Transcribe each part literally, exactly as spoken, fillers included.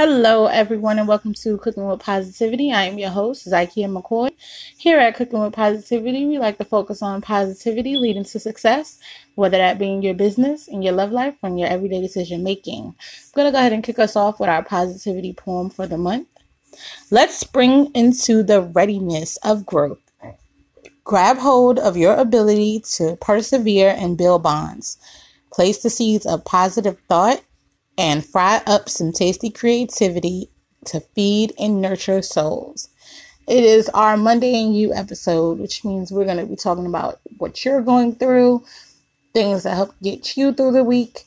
Hello everyone and welcome to Cooking with Positivity. I am your host, Zakiya McCoy. Here at Cooking with Positivity, we like to focus on positivity leading to success, whether that be in your business, in your love life, or in your everyday decision making. I'm going to go ahead and kick us off with our positivity poem for the month. Let's spring into the readiness of growth. Grab hold of your ability to persevere and build bonds. Place the seeds of positive thought and fry up some tasty creativity to feed and nurture souls. It is our Monday and You episode, which means we're going to be talking about what you're going through, things that help get you through the week.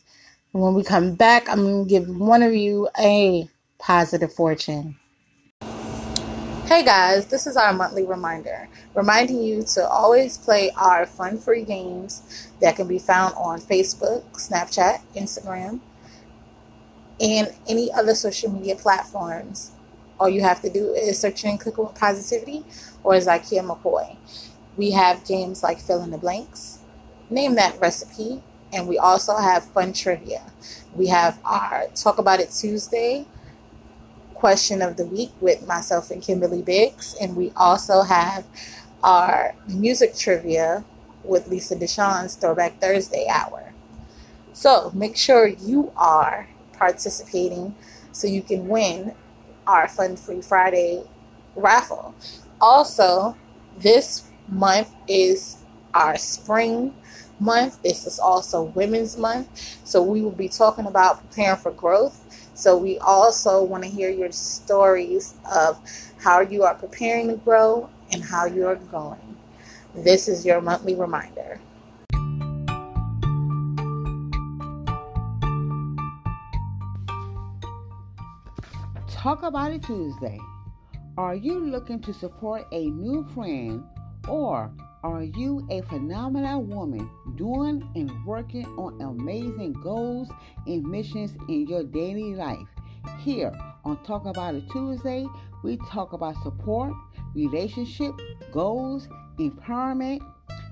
And when we come back, I'm going to give one of you a positive fortune. Hey guys, this is our monthly reminder, reminding you to always play our fun-free games that can be found on Facebook, Snapchat, Instagram, and any other social media platforms. All you have to do is search in Cooking with Positivity or Zakiya McCoy. We have games like Fill in the Blanks, Name That Recipe, and we also have fun trivia. We have our Talk About It Tuesday, Question of the Week with myself and Kimberly Biggs, and we also have our music trivia with Lisa Deshawn's Throwback Thursday Hour. So make sure you are participating so you can win our Fun Free Friday raffle. Also, this month is our spring month. This is also Women's Month, so we will be talking about preparing for growth. So we also want to hear your stories of how you are preparing to grow and how you are going. This is your monthly reminder. Talk About It Tuesday. Are you looking to support a new friend, or are you a phenomenal woman doing and working on amazing goals and missions in your daily life? Here on Talk About It Tuesday, we talk about support, relationship, goals, empowerment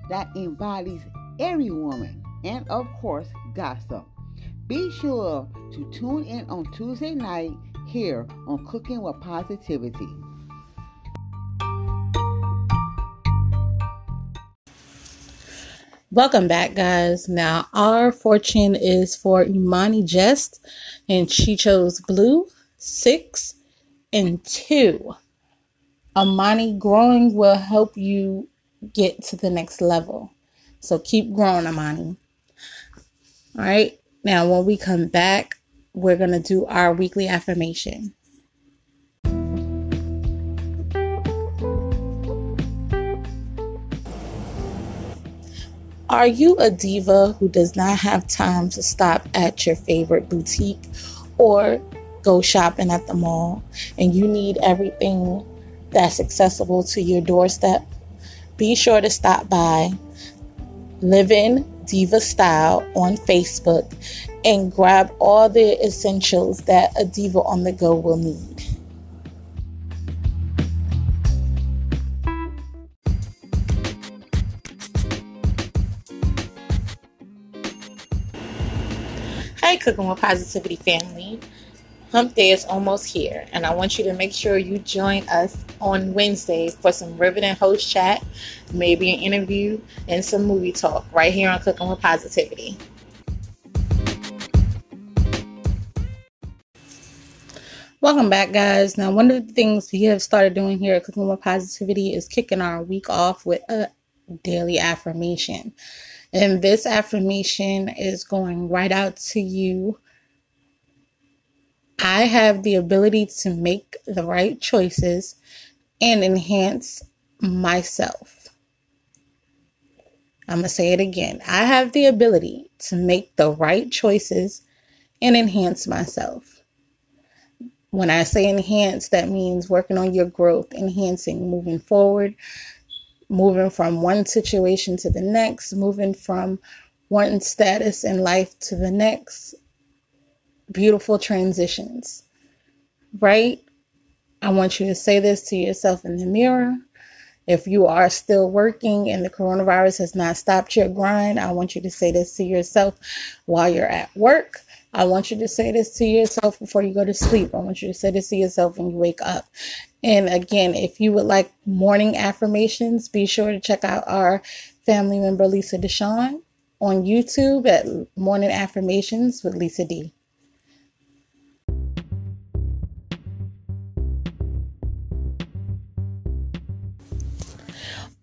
that embodies every woman, and of course, gossip. Be sure to tune in on Tuesday night here on Cooking with Positivity. Welcome back, guys. Now, our fortune is for Imani Jest, and she chose blue, six, and two. Imani, growing will help you get to the next level. So keep growing, Imani. All right. Now, when we come back, we're going to do our weekly affirmation. Are you a diva who does not have time to stop at your favorite boutique or go shopping at the mall, and you need everything that's accessible to your doorstep? Be sure to stop by Living Diva Style on Facebook and grab all the essentials that a diva on the go will need. Hi, Cooking with Positivity family. Hump Day is almost here, and I want you to make sure you join us on Wednesday for some riveting host chat, maybe an interview, and some movie talk right here on Cooking with Positivity. Welcome back, guys. Now, one of the things we have started doing here at Cooking with Positivity is kicking our week off with a daily affirmation. And this affirmation is going right out to you. I have the ability to make the right choices and enhance myself. I'm going to say it again. I have the ability to make the right choices and enhance myself. When I say enhance, that means working on your growth, enhancing, moving forward, moving from one situation to the next, moving from one status in life to the next. Beautiful transitions, right? I want you to say this to yourself in the mirror. If you are still working and the coronavirus has not stopped your grind, I want you to say this to yourself while you're at work. I want you to say this to yourself before you go to sleep. I want you to say this to yourself when you wake up. And again, if you would like morning affirmations, be sure to check out our family member, Lisa Deshawn, on YouTube at Morning Affirmations with Lisa D.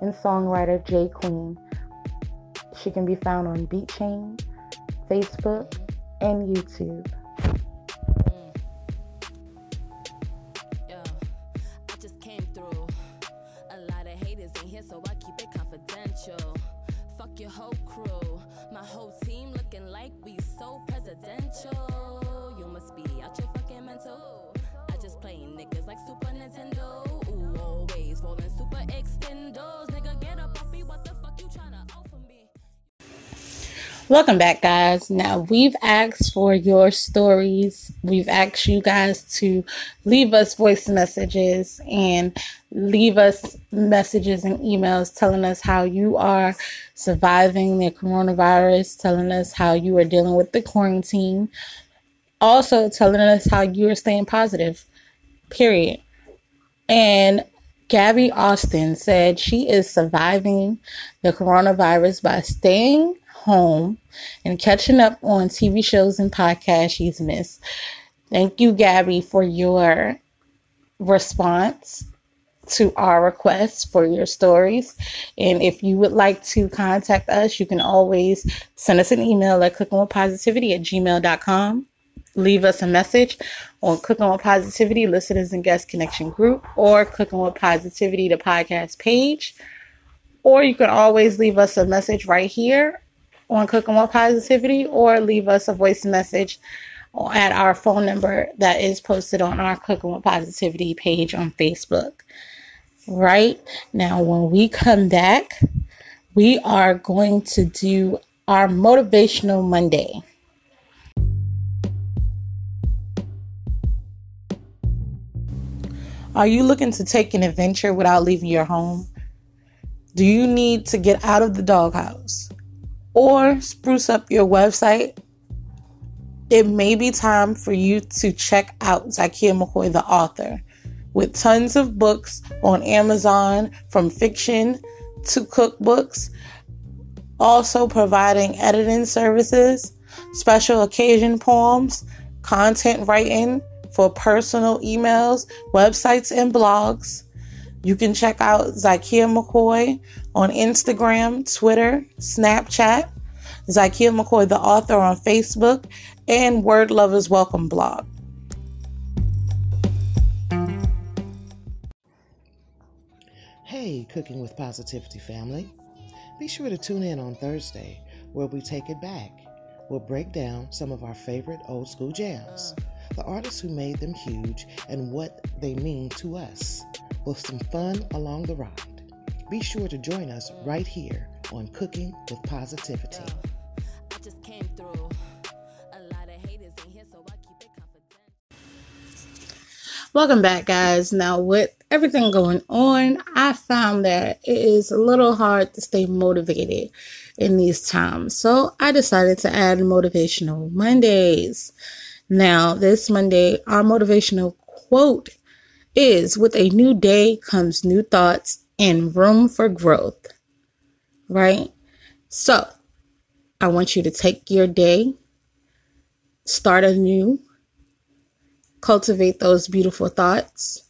and songwriter Jay Queen. She can be found on BeatChain, Facebook, and YouTube. I just came through a lot of haters in here, so I keep it confidential. Fuck your whole crew, my whole team looking like we so presidential. You must be out your fucking mental. I just playing niggas like Super Nintendo. Ooh, always rolling super extendos. Welcome back, guys. Now, we've asked for your stories. We've asked you guys to leave us voice messages and leave us messages and emails telling us how you are surviving the coronavirus, telling us how you are dealing with the quarantine, also telling us how you are staying positive, period. And Gabby Austin said she is surviving the coronavirus by staying home and catching up on T V shows and podcasts she's missed. Thank you, Gabby, for your response to our request for your stories. And if you would like to contact us, you can always send us an email at cookingwithpositivity at gmail dot com. Leave us a message on Cooking with Positivity Listeners and Guest Connection Group or Cooking with Positivity, the podcast page. Or you can always leave us a message right here on Cooking with Positivity, or leave us a voice message at our phone number that is posted on our Cooking with Positivity page on Facebook. Right now, when we come back, we are going to do our Motivational Monday. Are you looking to take an adventure without leaving your home? Do you need to get out of the doghouse? Or spruce up your website? It may be time for you to check out Zakiya McCoy, the author, with tons of books on Amazon, from fiction to cookbooks, also providing editing services, special occasion poems, content writing for personal emails, websites, and blogs. You can check out Zakiya McCoy on Instagram, Twitter, Snapchat, Zakiya McCoy, the author, on Facebook, and Word Lovers Welcome blog. Hey, Cooking with Positivity family. Be sure to tune in on Thursday, where we take it back. We'll break down some of our favorite old school jams, the artists who made them huge, and what they mean to us, with some fun along the ride. Be sure to join us right here on Cooking with Positivity. Welcome back, guys. Now, with everything going on, I found that it is a little hard to stay motivated in these times. So I decided to add Motivational Mondays. Now, this Monday, our motivational quote is, with a new day comes new thoughts and room for growth, right? So I want you to take your day, start anew, cultivate those beautiful thoughts,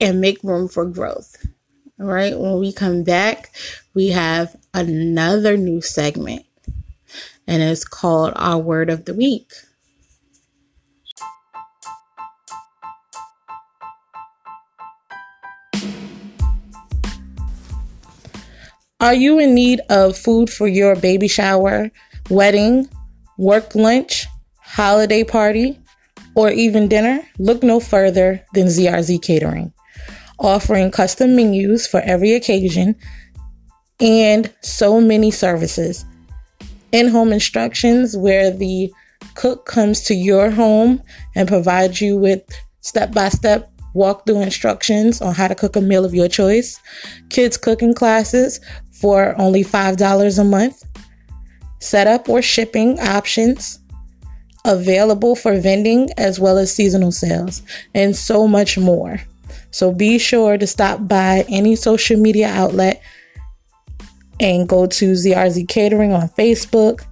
and make room for growth, all right? When we come back, we have another new segment, and it's called Our Word of the Week. Are you in need of food for your baby shower, wedding, work lunch, holiday party, or even dinner, look no further than Z R Z Catering, offering custom menus for every occasion and so many services. In-home instructions where the cook comes to your home and provides you with step-by-step walk-through instructions on how to cook a meal of your choice. Kids cooking classes for only five dollars a month. Setup or shipping options available for vending as well as seasonal sales, and so much more. So be sure to stop by any social media outlet and go to Z R Z Catering on Facebook,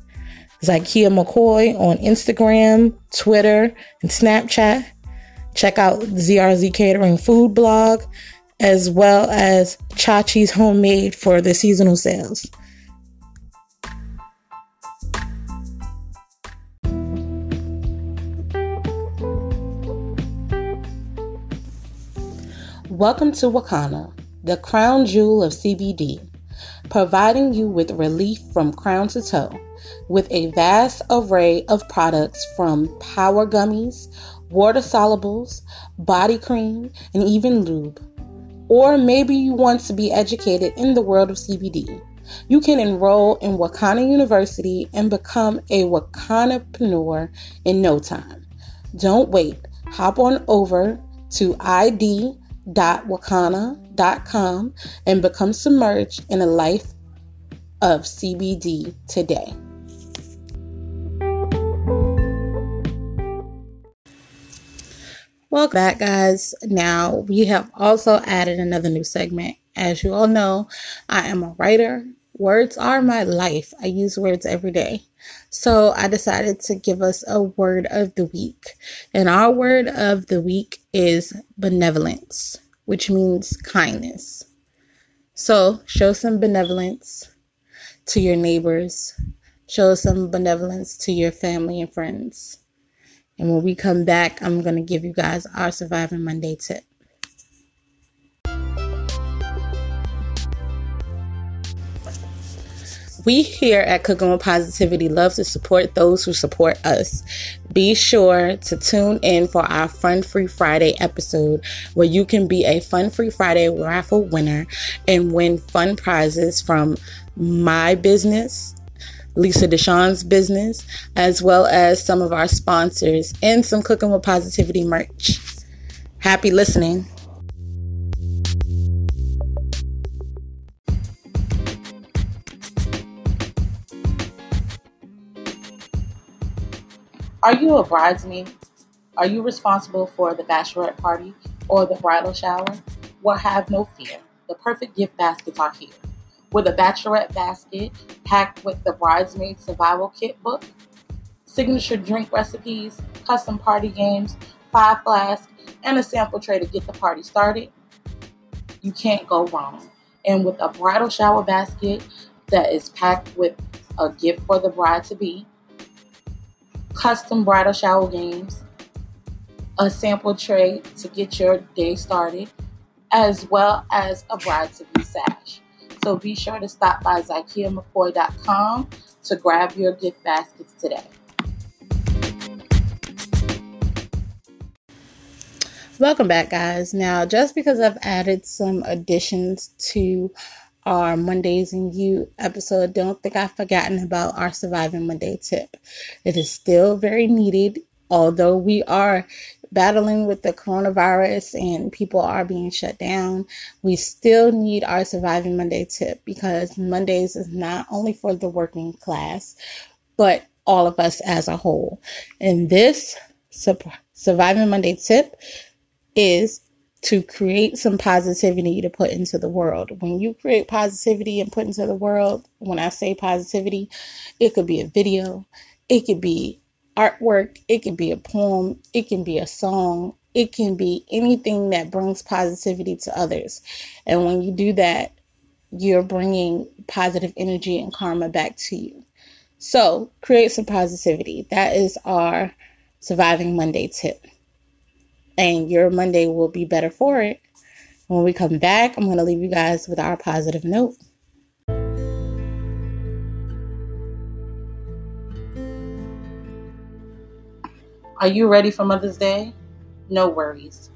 Zakiya McCoy on Instagram, Twitter, and Snapchat. Check out Z R Z Catering food blog as well as Chachi's Homemade for the seasonal sales. Welcome to Wakana, the crown jewel of C B D, providing you with relief from crown to toe with a vast array of products from power gummies, water solubles, body cream, and even lube. Or maybe you want to be educated in the world of C B D. You can enroll in Wakana University and become a Wakanapreneur in no time. Don't wait. Hop on over to I D dot wakana dot com and become submerged in a life of C B D today. Welcome back, guys. Now we have also added another new segment. As you all know, I am a writer. Words are my life. I use words every day. So I decided to give us a word of the week. And our word of the week is benevolence, which means kindness. So show some benevolence to your neighbors. Show some benevolence to your family and friends. And when we come back, I'm going to give you guys our Surviving Monday tip. We here at Cooking with Positivity love to support those who support us. Be sure to tune in for our Fun Free Friday episode, where you can be a Fun Free Friday raffle winner and win fun prizes from my business, Lisa Deshawn's business, as well as some of our sponsors and some Cooking with Positivity merch. Happy listening. Are you a bridesmaid? Are you responsible for the bachelorette party or the bridal shower? Well, have no fear. The perfect gift baskets are here. With a bachelorette basket packed with the bridesmaid survival kit book, signature drink recipes, custom party games, five flasks, and a sample tray to get the party started, you can't go wrong. And with a bridal shower basket that is packed with a gift for the bride-to-be, custom bridal shower games, a sample tray to get your day started, as well as a bride-to-be sash. So be sure to stop by Zakiya McCoy dot com to grab your gift baskets today. Welcome back, guys. Now, just because I've added some additions to our Mondays and You episode, don't think I've forgotten about our Surviving Monday tip. It is still very needed, although we are battling with the coronavirus and people are being shut down. We still need our Surviving Monday tip because Mondays is not only for the working class, but all of us as a whole. And this Sur- Surviving Monday tip is to create some positivity to put into the world. When you create positivity and put into the world, when I say positivity, it could be a video, it could be artwork, it could be a poem, it can be a song, it can be anything that brings positivity to others. And when you do that, you're bringing positive energy and karma back to you. So create some positivity. That is our Surviving Monday tip. And your Monday will be better for it. When we come back, I'm going to leave you guys with our positive note. Are you ready for Mother's Day? No worries.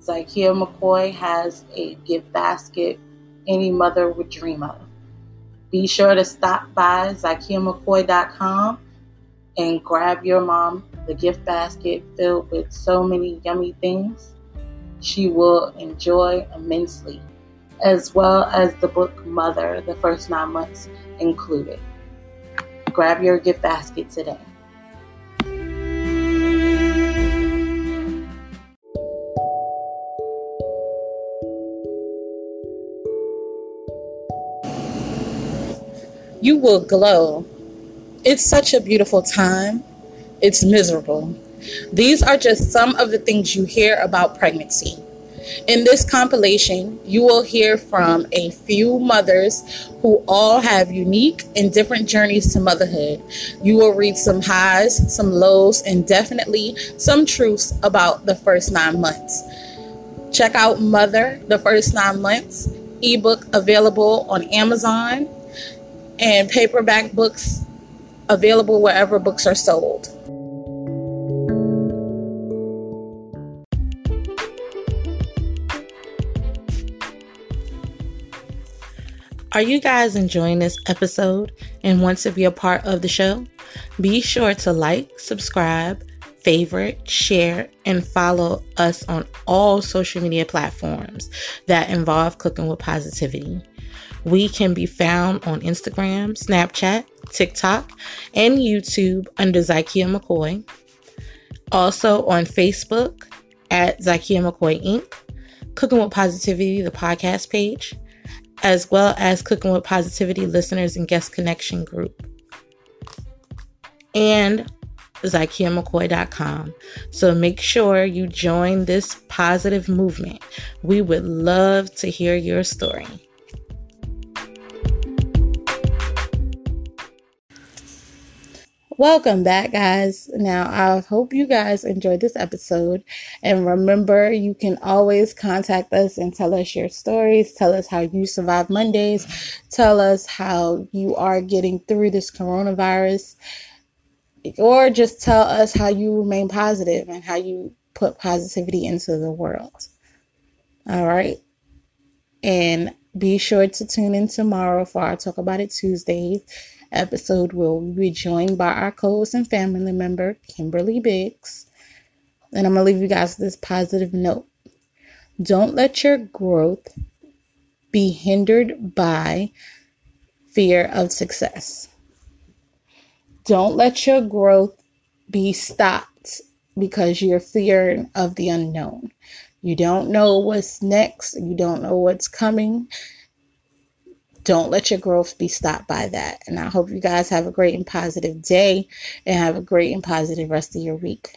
Zakiya McCoy has a gift basket any mother would dream of. Be sure to stop by Zakiya McCoy dot com and grab your mom the gift basket filled with so many yummy things she will enjoy immensely, as well as the book Mother, the first nine months included. Grab your gift basket today. You will glow. It's such a beautiful time. It's miserable. These are just some of the things you hear about pregnancy. In this compilation, you will hear from a few mothers who all have unique and different journeys to motherhood. You will read some highs, some lows, and definitely some truths about the first nine months. Check out Mother, the First Nine Months ebook available on Amazon, and paperback books available wherever books are sold. Are you guys enjoying this episode and want to be a part of the show? Be sure to like, subscribe, favorite, share, and follow us on all social media platforms that involve Cooking with Positivity. We can be found on Instagram, Snapchat, TikTok, and YouTube under Zakiya McCoy. Also on Facebook at Zakiya McCoy Incorporated, Cooking with Positivity, the podcast page, as well as Cooking with Positivity Listeners and Guest Connection Group. And Zakiya McCoy dot com. So make sure you join this positive movement. We would love to hear your story. Welcome back, guys. Now, I hope you guys enjoyed this episode. And remember, you can always contact us and tell us your stories. Tell us how you survive Mondays. Tell us how you are getting through this coronavirus. Or just tell us how you remain positive and how you put positivity into the world. All right. And be sure to tune in tomorrow for our Talk About It Tuesdays episode, where we'll be joined by our co-host and family member, Kimberly Biggs. And I'm going to leave you guys with this positive note. Don't let your growth be hindered by fear of success. Don't let your growth be stopped because you're fearing of the unknown. You don't know what's next. You don't know what's coming. Don't let your growth be stopped by that. And I hope you guys have a great and positive day and have a great and positive rest of your week.